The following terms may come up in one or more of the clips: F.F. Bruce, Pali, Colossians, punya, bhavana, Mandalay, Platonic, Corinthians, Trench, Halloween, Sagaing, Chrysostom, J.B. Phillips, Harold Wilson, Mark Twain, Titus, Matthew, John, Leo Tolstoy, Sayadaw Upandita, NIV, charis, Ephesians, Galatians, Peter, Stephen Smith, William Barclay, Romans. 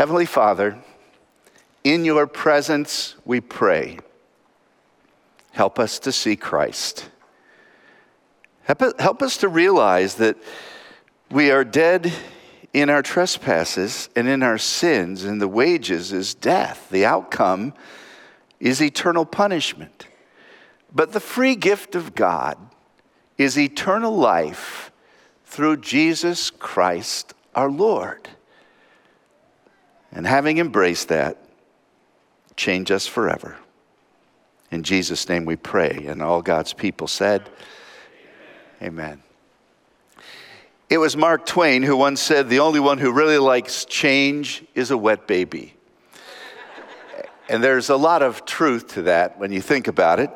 Heavenly Father, in your presence we pray. Help us to see Christ. Help us to realize that we are dead in our trespasses and in our sins, and the wages is death. The outcome is eternal punishment. But the free gift of God is eternal life through Jesus Christ our Lord. And having embraced that, change us forever. In Jesus' name we pray. And all God's people said, Amen. It was Mark Twain who once said, the only one who really likes change is a wet baby. And there's a lot of truth to that when you think about it.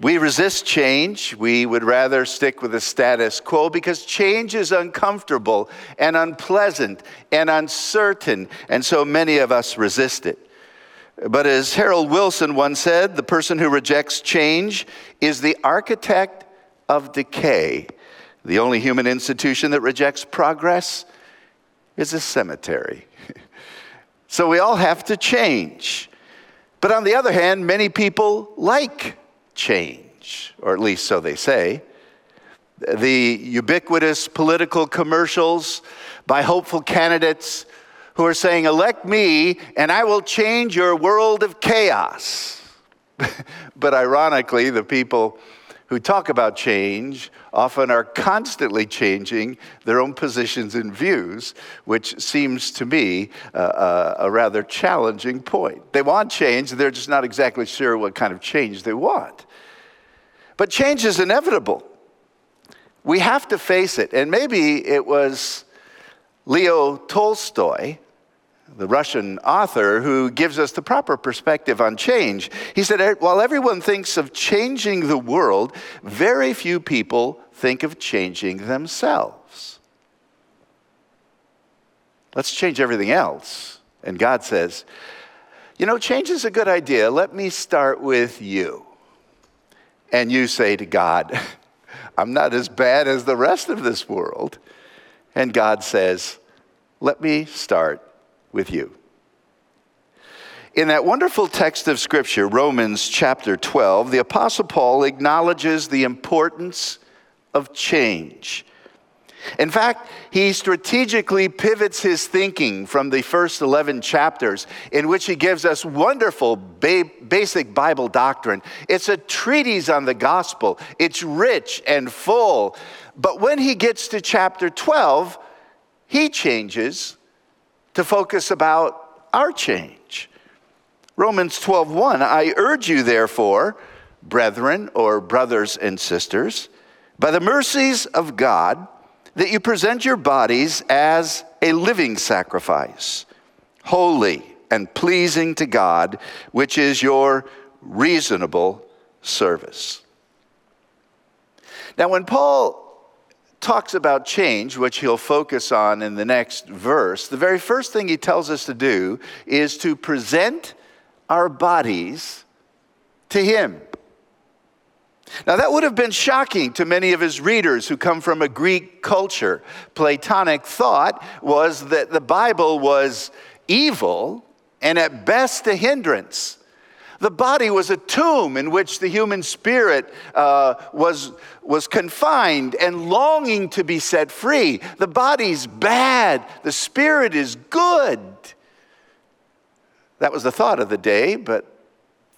We resist change. We would rather stick with the status quo because change is uncomfortable and unpleasant and uncertain, and so many of us resist it. But as Harold Wilson once said, the person who rejects change is the architect of decay. The only human institution that rejects progress is a cemetery. So we all have to change. But on the other hand, many people like change, or at least so they say. The ubiquitous political commercials by hopeful candidates who are saying, elect me and I will change your world of chaos. But ironically, the people who talk about change often are constantly changing their own positions and views, which seems to me a rather challenging point. They want change, they're just not exactly sure what kind of change they want. But change is inevitable. We have to face it. And maybe it was Leo Tolstoy, the Russian author, who gives us the proper perspective on change. He said, while everyone thinks of changing the world, very few people think of changing themselves. Let's change everything else. And God says, you know, change is a good idea. Let me start with you. And you say to God, I'm not as bad as the rest of this world. And God says, let me start with you. In that wonderful text of Scripture, Romans chapter 12, the Apostle Paul acknowledges the importance of change. In fact, he strategically pivots his thinking from the first 11 chapters, in which he gives us wonderful basic Bible doctrine. It's a treatise on the gospel. It's rich and full. But when he gets to chapter 12, he changes to focus about our change. Romans 12:1, I urge you therefore, brethren or brothers and sisters, by the mercies of God, that you present your bodies as a living sacrifice, holy and pleasing to God, which is your reasonable service. Now, when Paul talks about change, which he'll focus on in the next verse, the very first thing he tells us to do is to present our bodies to him. Now, that would have been shocking to many of his readers who come from a Greek culture. Platonic thought was that the Bible was evil and at best a hindrance. The body was a tomb in which the human spirit was confined and longing to be set free. The body's bad. The spirit is good. That was the thought of the day, but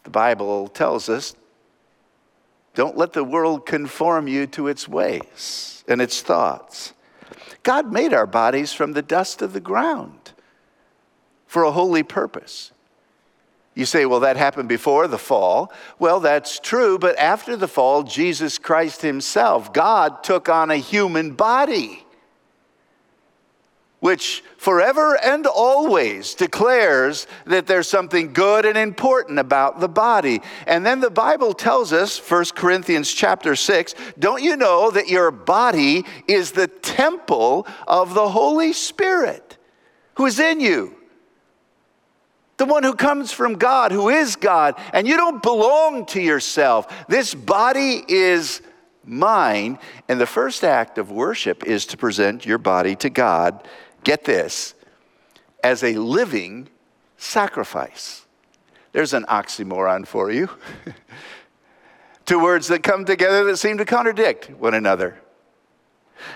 the Bible tells us, don't let the world conform you to its ways and its thoughts. God made our bodies from the dust of the ground for a holy purpose. You say, well, that happened before the fall. Well, that's true, but after the fall, Jesus Christ himself, God, took on a human body, which forever and always declares that there's something good and important about the body. And then the Bible tells us, 1 Corinthians chapter 6, don't you know that your body is the temple of the Holy Spirit who is in you? The one who comes from God, who is God, and you don't belong to yourself. This body is mine, and the first act of worship is to present your body to God, get this, as a living sacrifice. There's an oxymoron for you. Two words that come together that seem to contradict one another.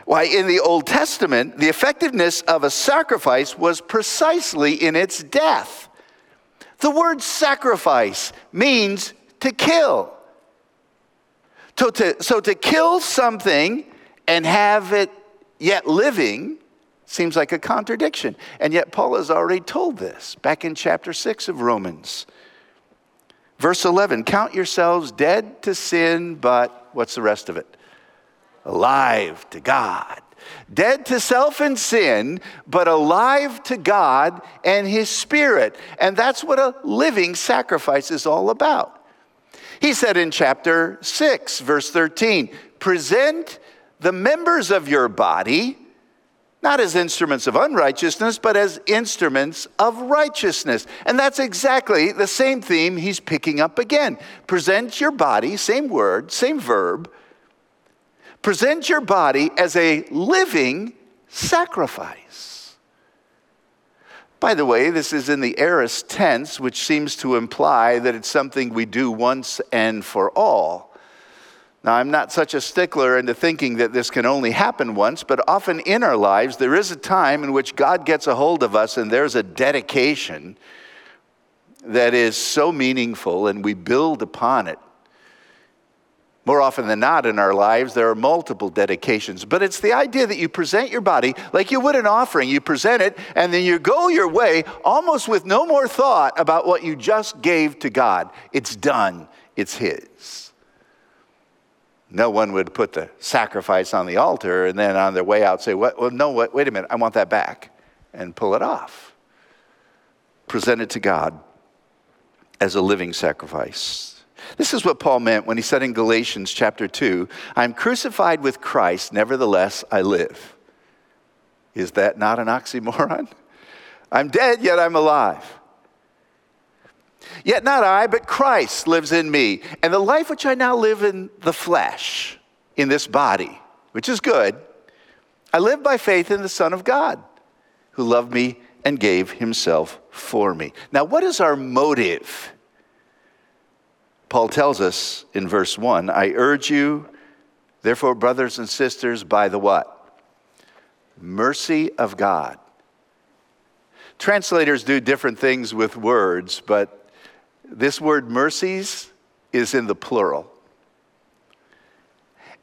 Why, in the Old Testament, the effectiveness of a sacrifice was precisely in its death. The word sacrifice means to kill. So to kill something and have it yet living seems like a contradiction. And yet Paul has already told this back in chapter 6 of Romans. Verse 11, count yourselves dead to sin, but what's the rest of it? Alive to God. Dead to self and sin, but alive to God and his Spirit. And that's what a living sacrifice is all about. He said in chapter 6, verse 13, present the members of your body, not as instruments of unrighteousness, but as instruments of righteousness. And that's exactly the same theme he's picking up again. Present your body, same word, same verb. Present your body as a living sacrifice. By the way, this is in the aorist tense, which seems to imply that it's something we do once and for all. Now, I'm not such a stickler into thinking that this can only happen once, but often in our lives, there is a time in which God gets a hold of us and there's a dedication that is so meaningful and we build upon it. More often than not in our lives, there are multiple dedications, but it's the idea that you present your body like you would an offering. You present it and then you go your way almost with no more thought about what you just gave to God. It's done. It's his. No one would put the sacrifice on the altar and then on their way out say, well, no, wait a minute, I want that back, and pull it off. Present it to God as a living sacrifice. This is what Paul meant when he said in Galatians chapter 2, I'm crucified with Christ, nevertheless I live. Is that not an oxymoron? I'm dead, yet I'm alive. Yet not I, but Christ lives in me. And the life which I now live in the flesh, in this body, which is good, I live by faith in the Son of God, who loved me and gave himself for me. Now, what is our motive? Paul tells us in verse 1, I urge you, therefore, brothers and sisters, by the what? Mercy of God. Translators do different things with words, but this word mercies is in the plural.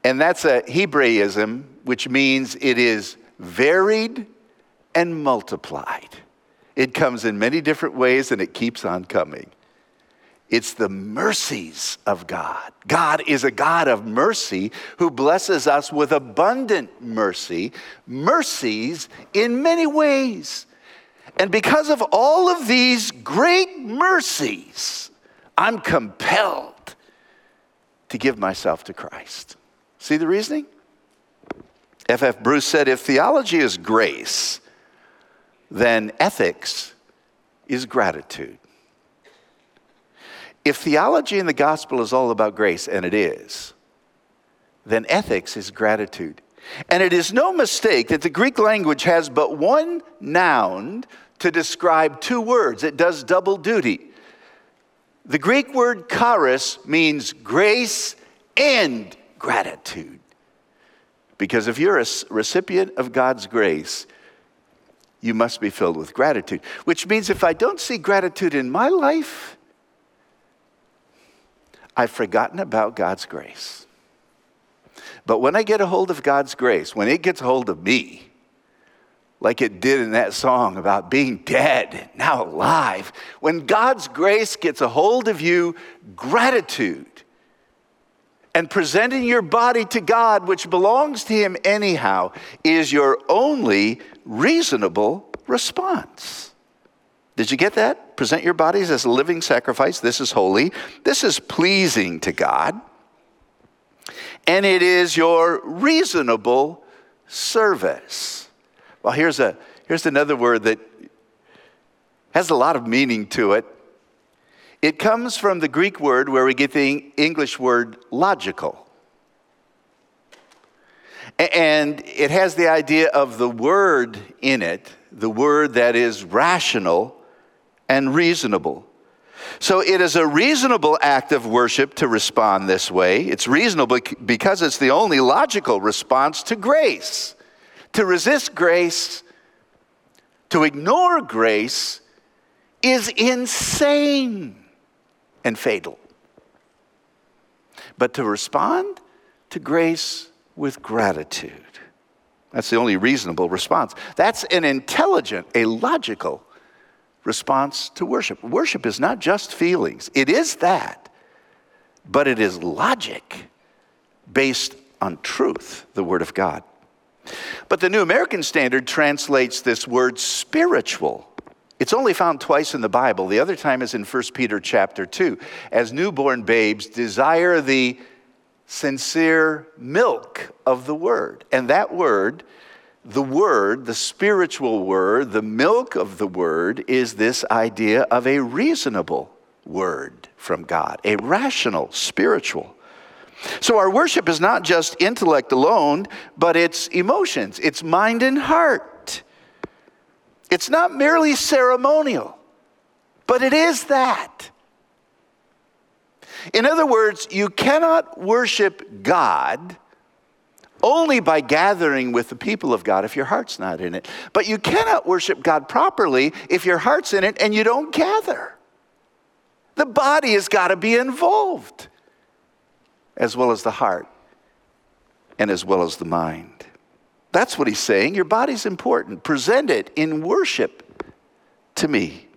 And that's a Hebraism, which means it is varied and multiplied. It comes in many different ways and it keeps on coming. It's the mercies of God. God is a God of mercy who blesses us with abundant mercy, mercies in many ways. And because of all of these great mercies, I'm compelled to give myself to Christ. See the reasoning? F.F. Bruce said, if theology is grace, then ethics is gratitude. If theology and the gospel is all about grace, and it is, then ethics is gratitude. And it is no mistake that the Greek language has but one noun to describe two words. It does double duty. The Greek word charis means grace and gratitude. Because if you're a recipient of God's grace, you must be filled with gratitude. Which means if I don't see gratitude in my life, I've forgotten about God's grace. But when I get a hold of God's grace, when it gets a hold of me, like it did in that song about being dead, now alive, when God's grace gets a hold of you, gratitude and presenting your body to God, which belongs to him anyhow, is your only reasonable response. Did you get that? Present your bodies as a living sacrifice. This is holy. This is pleasing to God. And it is your reasonable service. Well, here's another word that has a lot of meaning to it. It comes from the Greek word where we get the English word logical. And it has the idea of the word in it the word that is rational and reasonable. So it is a reasonable act of worship to respond this way. It's reasonable because it's the only logical response to grace. To resist grace, to ignore grace, is insane and fatal. But to respond to grace with gratitude, that's the only reasonable response. That's an intelligent, a logical response to worship. Worship is not just feelings. It is that, but it is logic based on truth, the Word of God. But the New American Standard translates this word spiritual. It's only found twice in the Bible. The other time is in 1 Peter chapter 2. As newborn babes desire the sincere milk of the Word. And that word, the spiritual word, the milk of the word, is this idea of a reasonable word from God, a rational, spiritual. So our worship is not just intellect alone, but it's emotions, it's mind and heart. It's not merely ceremonial, but it is that. In other words, you cannot worship God only by gathering with the people of God if your heart's not in it. But you cannot worship God properly if your heart's in it and you don't gather. The body has got to be involved, as well as the heart and as well as the mind. That's what he's saying. Your body's important. Present it in worship to me.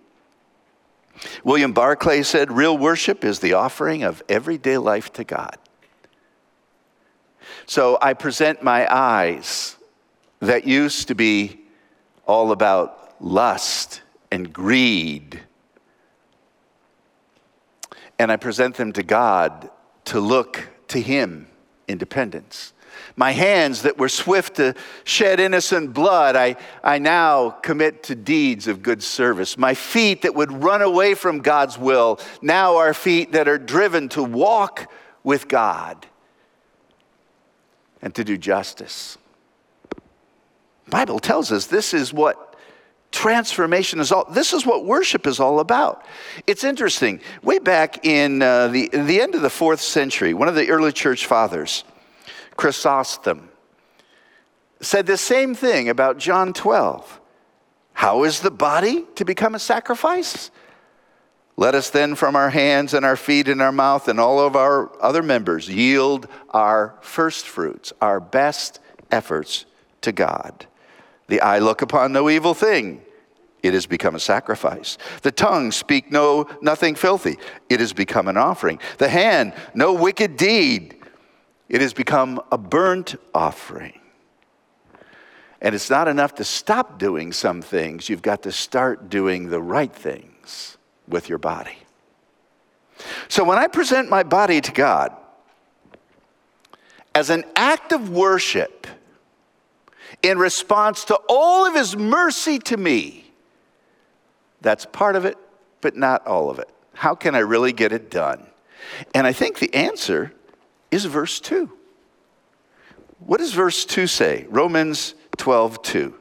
William Barclay said, real worship is the offering of everyday life to God. So I present my eyes that used to be all about lust and greed. And I present them to God to look to Him in dependence. My hands that were swift to shed innocent blood, I now commit to deeds of good service. My feet that would run away from God's will, now are feet that are driven to walk with God and to do justice. The Bible tells us this is what transformation is all. This is what worship is all about. It's interesting. Way back in the end of the 4th century, one of the early church fathers, Chrysostom, said the same thing about John 12. How is the body to become a sacrifice? Let us then from our hands and our feet and our mouth and all of our other members yield our first fruits, our best efforts to God. The eye look upon no evil thing. It has become a sacrifice. The tongue speak nothing filthy. It has become an offering. The hand, no wicked deed. It has become a burnt offering. And it's not enough to stop doing some things. You've got to start doing the right things with your body. So when I present my body to God as an act of worship in response to all of His mercy to me, that's part of it, but not all of it. How can I really get it done? And I think the answer is verse 2. What does verse 2 say? Romans 12:2.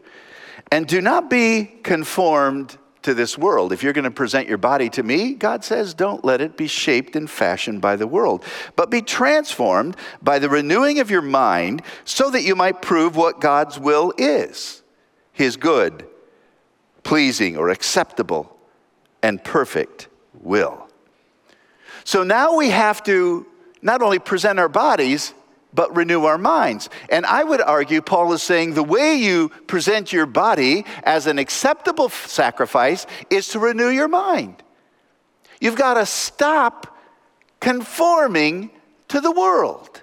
And do not be conformed to this world. If you're going to present your body to me, God says, don't let it be shaped and fashioned by the world, but be transformed by the renewing of your mind so that you might prove what God's will is, His good, pleasing, or acceptable, and perfect will. So now we have to not only present our bodies, but renew our minds. And I would argue Paul is saying the way you present your body as an acceptable sacrifice is to renew your mind. You've got to stop conforming to the world,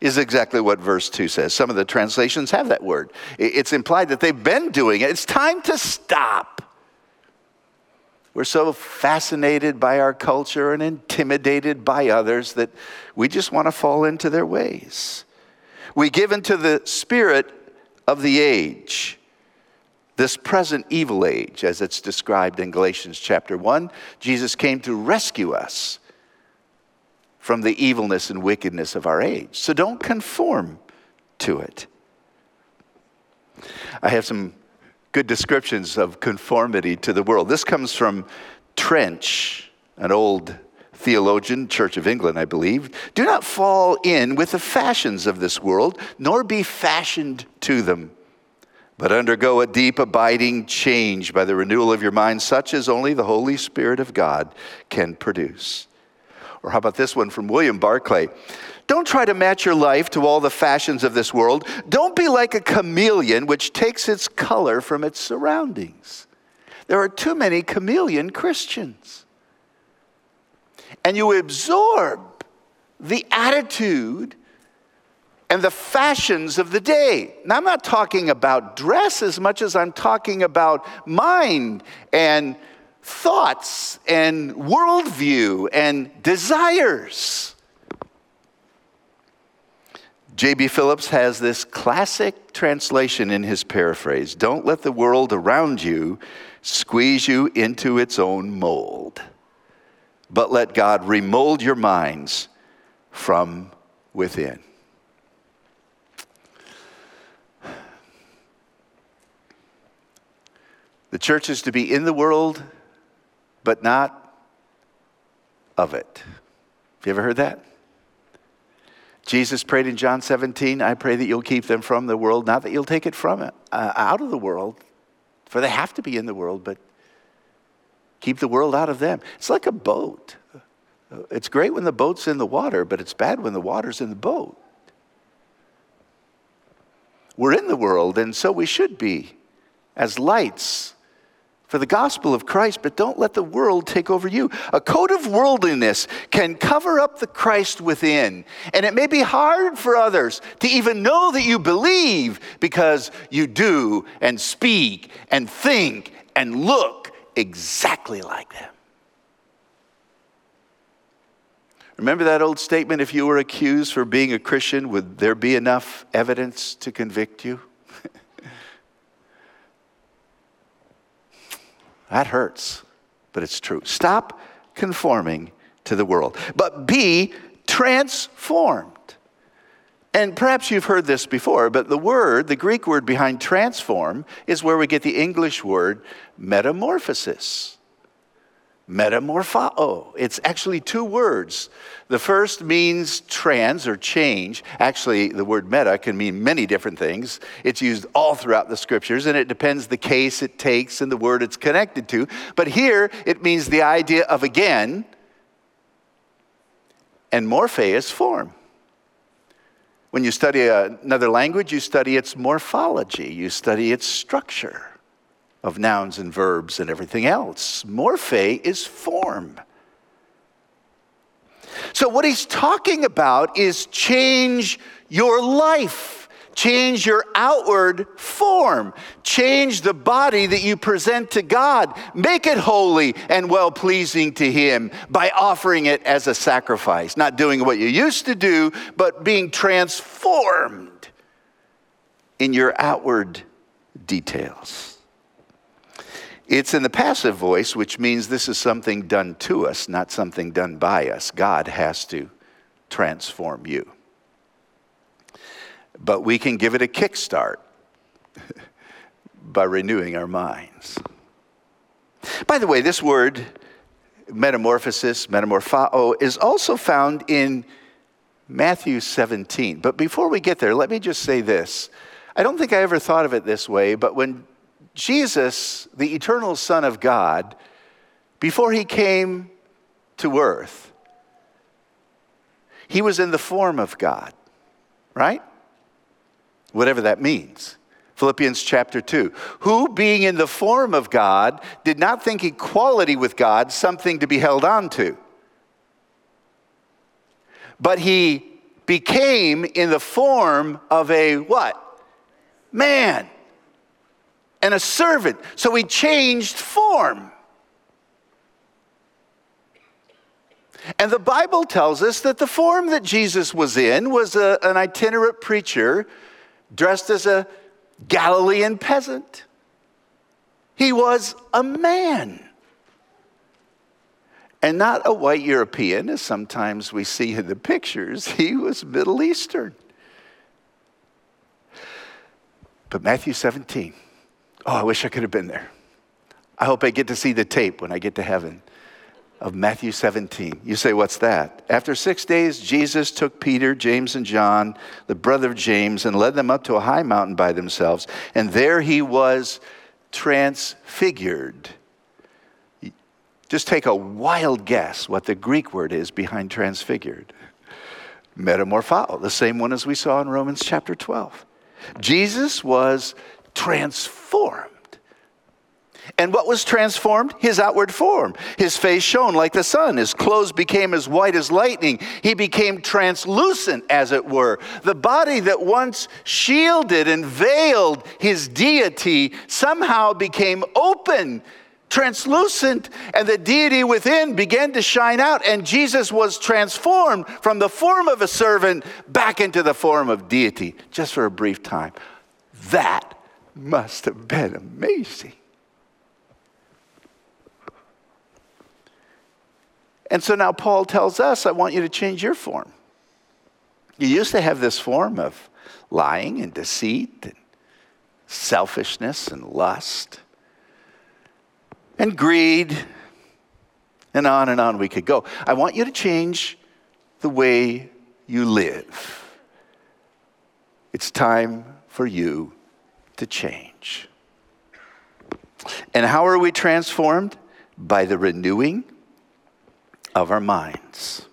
is exactly what verse 2 says. Some of the translations have that word. It's implied that they've been doing it. It's time to stop. We're so fascinated by our culture and intimidated by others that we just want to fall into their ways. We give into the spirit of the age, this present evil age, as it's described in Galatians chapter 1. Jesus came to rescue us from the evilness and wickedness of our age. So don't conform to it. I have some good descriptions of conformity to the world. This comes from Trench, an old theologian, Church of England, I believe. Do not fall in with the fashions of this world, nor be fashioned to them, but undergo a deep abiding change by the renewal of your mind, such as only the Holy Spirit of God can produce. Or how about this one from William Barclay? Don't try to match your life to all the fashions of this world. Don't be like a chameleon which takes its color from its surroundings. There are too many chameleon Christians. And you absorb the attitude and the fashions of the day. Now, I'm not talking about dress as much as I'm talking about mind and thoughts and worldview and desires. J.B. Phillips has this classic translation in his paraphrase: don't let the world around you squeeze you into its own mold, but let God remold your minds from within. The church is to be in the world, but not of it. Have you ever heard that? Jesus prayed in John 17, I pray that you'll keep them from the world, not that you'll take it from it, out of the world, for they have to be in the world, but keep the world out of them. It's like a boat. It's great when the boat's in the water, but it's bad when the water's in the boat. We're in the world, and so we should be as lights for the gospel of Christ, but don't let the world take over you. A coat of worldliness can cover up the Christ within, and it may be hard for others to even know that you believe because you do and speak and think and look exactly like them. Remember that old statement, if you were accused for being a Christian, would there be enough evidence to convict you? That hurts, but it's true. Stop conforming to the world, but be transformed. And perhaps you've heard this before, but the word, the Greek word behind transform, is where we get the English word metamorphosis. Metamorphao. It's actually two words. The first means trans or change. Actually, the word meta can mean many different things. It's used all throughout the scriptures, and it depends the case it takes and the word it's connected to. But here, it means the idea of again, and morphe is form. When you study another language, you study its morphology. You study its structure of nouns and verbs and everything else. Morphe is form. So what he's talking about is change your life. Change your outward form. Change the body that you present to God. Make it holy and well-pleasing to Him by offering it as a sacrifice. Not doing what you used to do, but being transformed in your outward details. It's in the passive voice, which means this is something done to us, not something done by us. God has to transform you. But we can give it a kickstart by renewing our minds. By the way, this word, metamorphosis, metamorphao, is also found in Matthew 17. But before we get there, let me just say this. I don't think I ever thought of it this way, but when Jesus, the eternal Son of God, before he came to earth, he was in the form of God, right? Whatever that means. Philippians chapter 2. Who, being in the form of God, did not think equality with God something to be held on to, but he became in the form of a what? Man. And a servant. So he changed form. And the Bible tells us that the form that Jesus was in was an itinerant preacher dressed as a Galilean peasant. He was a man. And not a white European, as sometimes we see in the pictures. He was Middle Eastern. But Matthew 17 Oh, I wish I could have been there. I hope I get to see the tape when I get to heaven of Matthew 17. You say, what's that? After 6 days, Jesus took Peter, James, and John, the brother of James, and led them up to a high mountain by themselves. And there he was transfigured. Just take a wild guess what the Greek word is behind transfigured. Metamorphao, the same one as we saw in Romans chapter 12. Jesus was transformed. And what was transformed? His outward form. His face shone like the sun. His clothes became as white as lightning. He became translucent, as it were. The body that once shielded and veiled his deity somehow became open, translucent, and the deity within began to shine out, and Jesus was transformed from the form of a servant back into the form of deity, just for a brief time. That must have been amazing. And so now Paul tells us, I want you to change your form. You used to have this form of lying and deceit and selfishness and lust and greed, and on we could go. I want you to change the way you live. It's time for you to change. And how are we transformed? By the renewing of our minds.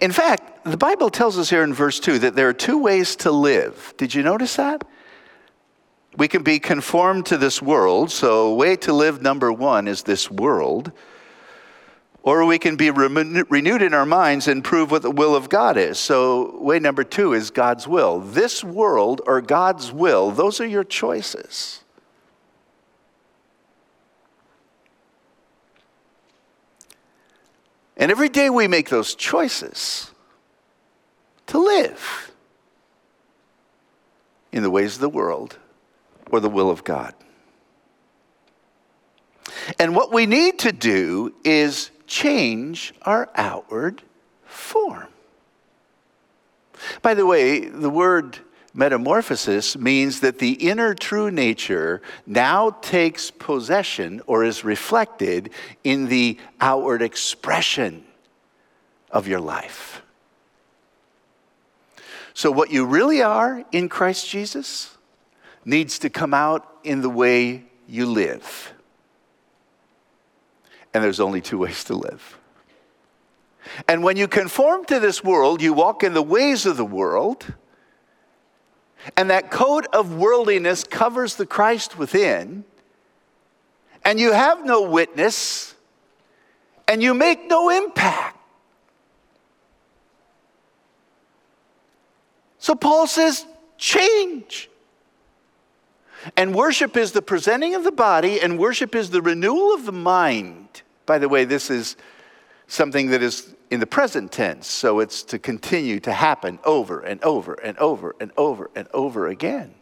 In fact, the Bible tells us here in verse 2 that there are two ways to live. Did you notice that? We can be conformed to this world, so way to live number one is this world, or we can be renewed in our minds and prove what the will of God is. So way number two is God's will. This world or God's will, those are your choices. And every day we make those choices to live in the ways of the world or the will of God. And what we need to do is change our outward form. By the way, the word metamorphosis means that the inner true nature now takes possession or is reflected in the outward expression of your life. So what you really are in Christ Jesus needs to come out in the way you live. And there's only two ways to live. And when you conform to this world, you walk in the ways of the world. And that coat of worldliness covers the Christ within, and you have no witness, and you make no impact. So Paul says, change. And worship is the presenting of the body, and worship is the renewal of the mind. By the way, this is something that is in the present tense, so it's to continue to happen over and over and over and over and over again.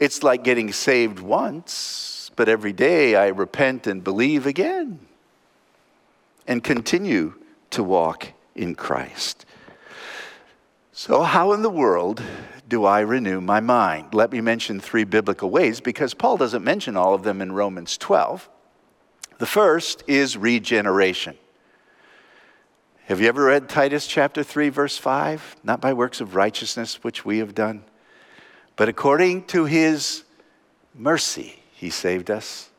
It's like getting saved once, but every day I repent and believe again and continue to walk in Christ. So how in the world do I renew my mind? Let me mention three biblical ways, because Paul doesn't mention all of them in Romans 12. The first is regeneration. Have you ever read Titus chapter 3, verse 5? Not by works of righteousness, which we have done, but according to his mercy, he saved us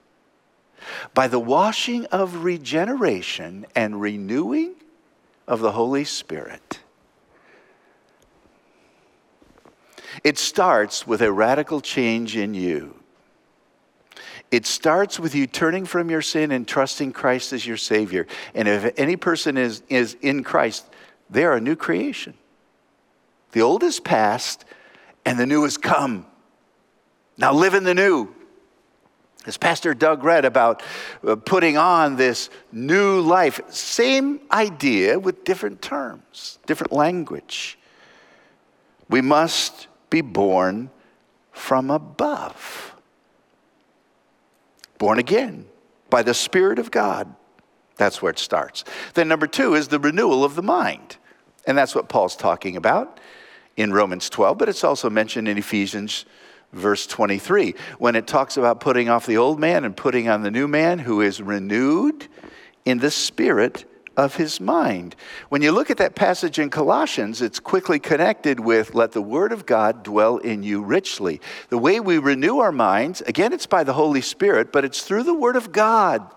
by the washing of regeneration and renewing of the Holy Spirit. It starts with a radical change in you. It starts with you turning from your sin and trusting Christ as your Savior. And if any person is in Christ, they are a new creation. The old is past and the new has come. Now live in the new. As Pastor Doug read about putting on this new life, same idea with different terms, different language. We must be born from above. Born again by the Spirit of God. That's where it starts. Then number two is the renewal of the mind. And that's what Paul's talking about in Romans 12, but it's also mentioned in Ephesians verse 23, when it talks about putting off the old man and putting on the new man who is renewed in the spirit of his mind. When you look at that passage in Colossians, it's quickly connected with, let the word of God dwell in you richly. The way we renew our minds, again, it's by the Holy Spirit, but it's through the word of God.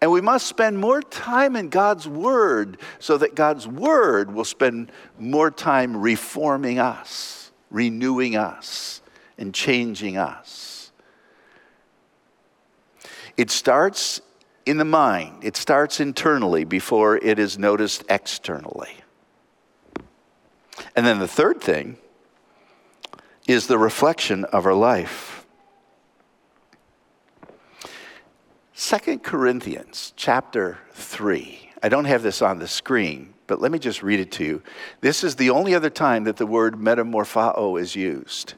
And we must spend more time in God's word so that God's word will spend more time reforming us, renewing us, and changing us. It starts in the mind. It starts internally before it is noticed externally. And then the third thing is the reflection of our life. 2 Corinthians chapter 3. I don't have this on the screen, but let me just read it to you. This is the only other time that the word metamorphao is used.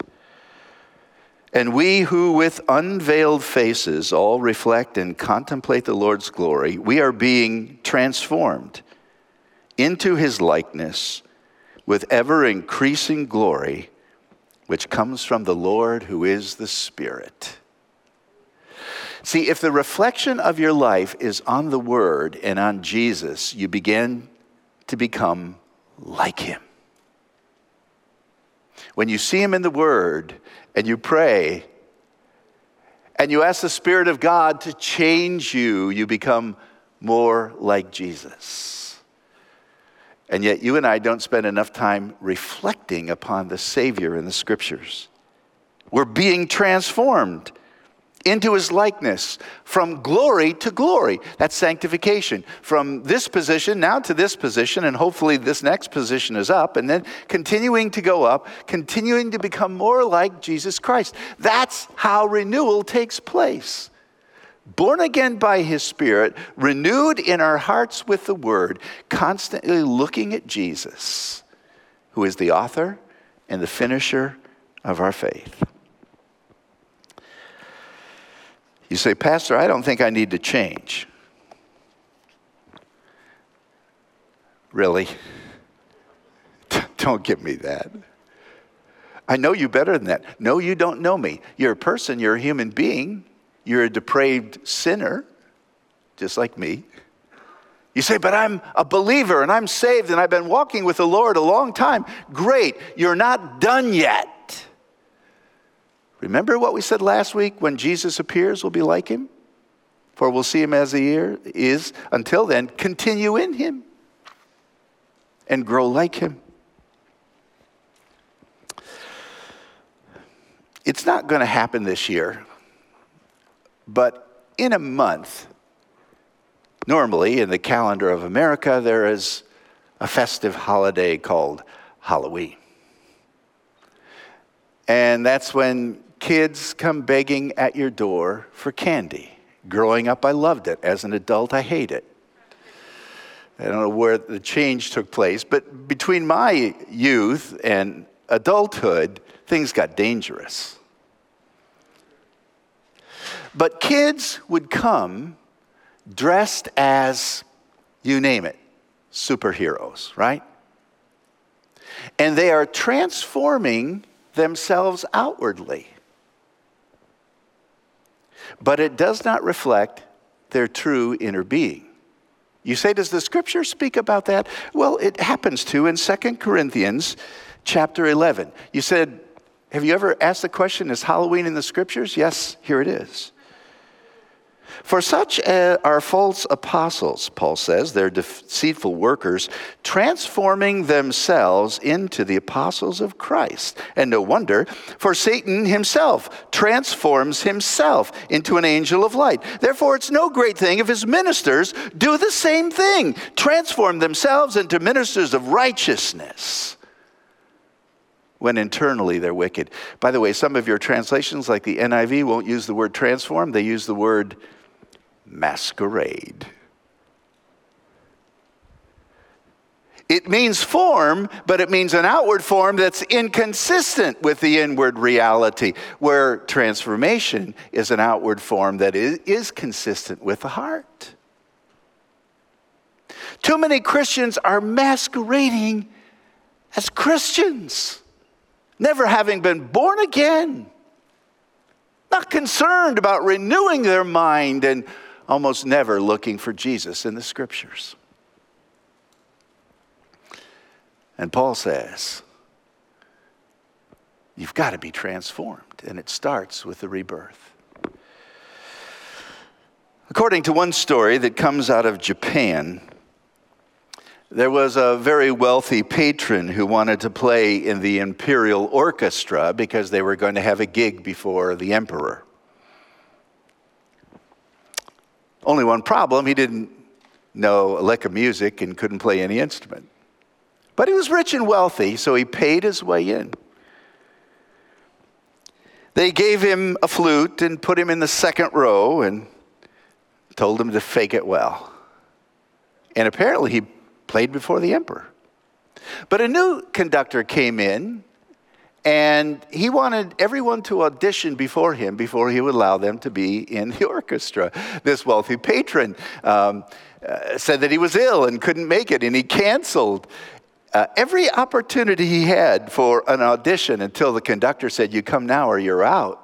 And we who with unveiled faces all reflect and contemplate the Lord's glory, we are being transformed into his likeness with ever-increasing glory, which comes from the Lord who is the Spirit. See, if the reflection of your life is on the Word and on Jesus, you begin to become like him. When you see him in the Word and you pray and you ask the Spirit of God to change you, you become more like Jesus. And yet you and I don't spend enough time reflecting upon the Savior in the Scriptures. We're being transformed into his likeness from glory to glory. That's sanctification. From this position now to this position, and hopefully this next position is up, and then continuing to go up, continuing to become more like Jesus Christ. That's how renewal takes place. Born again by his Spirit, renewed in our hearts with the Word, constantly looking at Jesus, who is the author and the finisher of our faith. You say, Pastor, I don't think I need to change. Really? Don't give me that. I know you better than that. No, you don't know me. You're a person, you're a human being. You're a depraved sinner, just like me. You say, but I'm a believer and I'm saved and I've been walking with the Lord a long time. Great, you're not done yet. Remember what we said last week? When Jesus appears, we'll be like him, for we'll see him as he is. Until then, continue in him and grow like him. It's not going to happen this year, but in a month, normally in the calendar of America, there is a festive holiday called Halloween. And that's when kids come begging at your door for candy. Growing up, I loved it. As an adult, I hate it. I don't know where the change took place, but between my youth and adulthood, things got dangerous. But kids would come dressed as, you name it, superheroes, right? And they are transforming themselves outwardly, but it does not reflect their true inner being. You say, does the Scripture speak about that? Well, it happens to in 2 Corinthians chapter 11. You said, have you ever asked the question, is Halloween in the Scriptures? Yes, here it is. For such are false apostles, Paul says, they're deceitful workers, transforming themselves into the apostles of Christ. And no wonder, for Satan himself transforms himself into an angel of light. Therefore, it's no great thing if his ministers do the same thing, transform themselves into ministers of righteousness, when internally they're wicked. By the way, some of your translations, like the NIV, won't use the word transform. They use the word masquerade. It means form, but it means an outward form that's inconsistent with the inward reality, where transformation is an outward form that is consistent with the heart. Too many Christians are masquerading as Christians, never having been born again, not concerned about renewing their mind and almost never looking for Jesus in the Scriptures. And Paul says, you've got to be transformed. And it starts with the rebirth. According to one story that comes out of Japan, there was a very wealthy patron who wanted to play in the imperial orchestra because they were going to have a gig before the emperor. Only one problem, he didn't know a lick of music and couldn't play any instrument. But he was rich and wealthy, so he paid his way in. They gave him a flute and put him in the second row and told him to fake it well. And apparently he played before the emperor. But a new conductor came in and he wanted everyone to audition before him before he would allow them to be in the orchestra. This wealthy patron said that he was ill and couldn't make it, and he canceled every opportunity he had for an audition until the conductor said, you come now or you're out.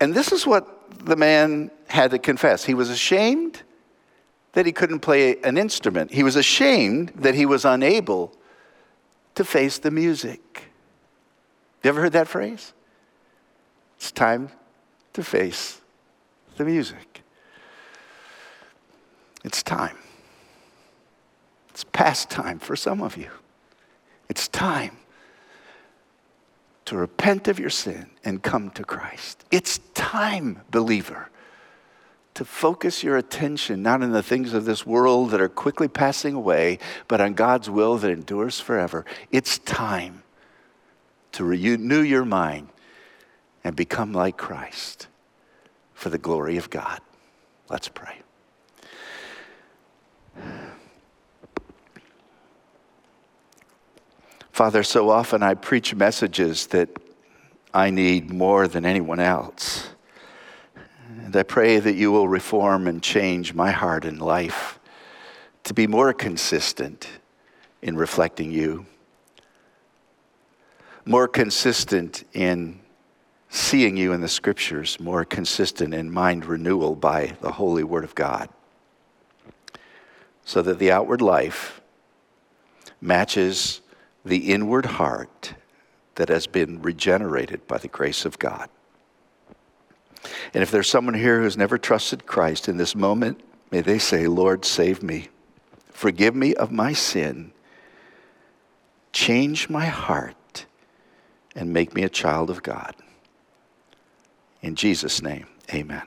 And this is what the man had to confess. He was ashamed that he couldn't play an instrument. He was ashamed that he was unable to face the music. You ever heard that phrase? It's time to face the music. It's time. It's past time for some of you. It's time to repent of your sin and come to Christ. It's time, believer, to focus your attention not on the things of this world that are quickly passing away, but on God's will that endures forever. It's time to renew your mind and become like Christ for the glory of God. Let's pray. Father, so often I preach messages that I need more than anyone else. And I pray that you will reform and change my heart and life to be more consistent in reflecting you, more consistent in seeing you in the Scriptures, more consistent in mind renewal by the Holy Word of God, so that the outward life matches the inward heart that has been regenerated by the grace of God. And if there's someone here who's never trusted Christ in this moment, may they say, Lord, save me. Forgive me of my sin. Change my heart and make me a child of God. In Jesus' name, amen.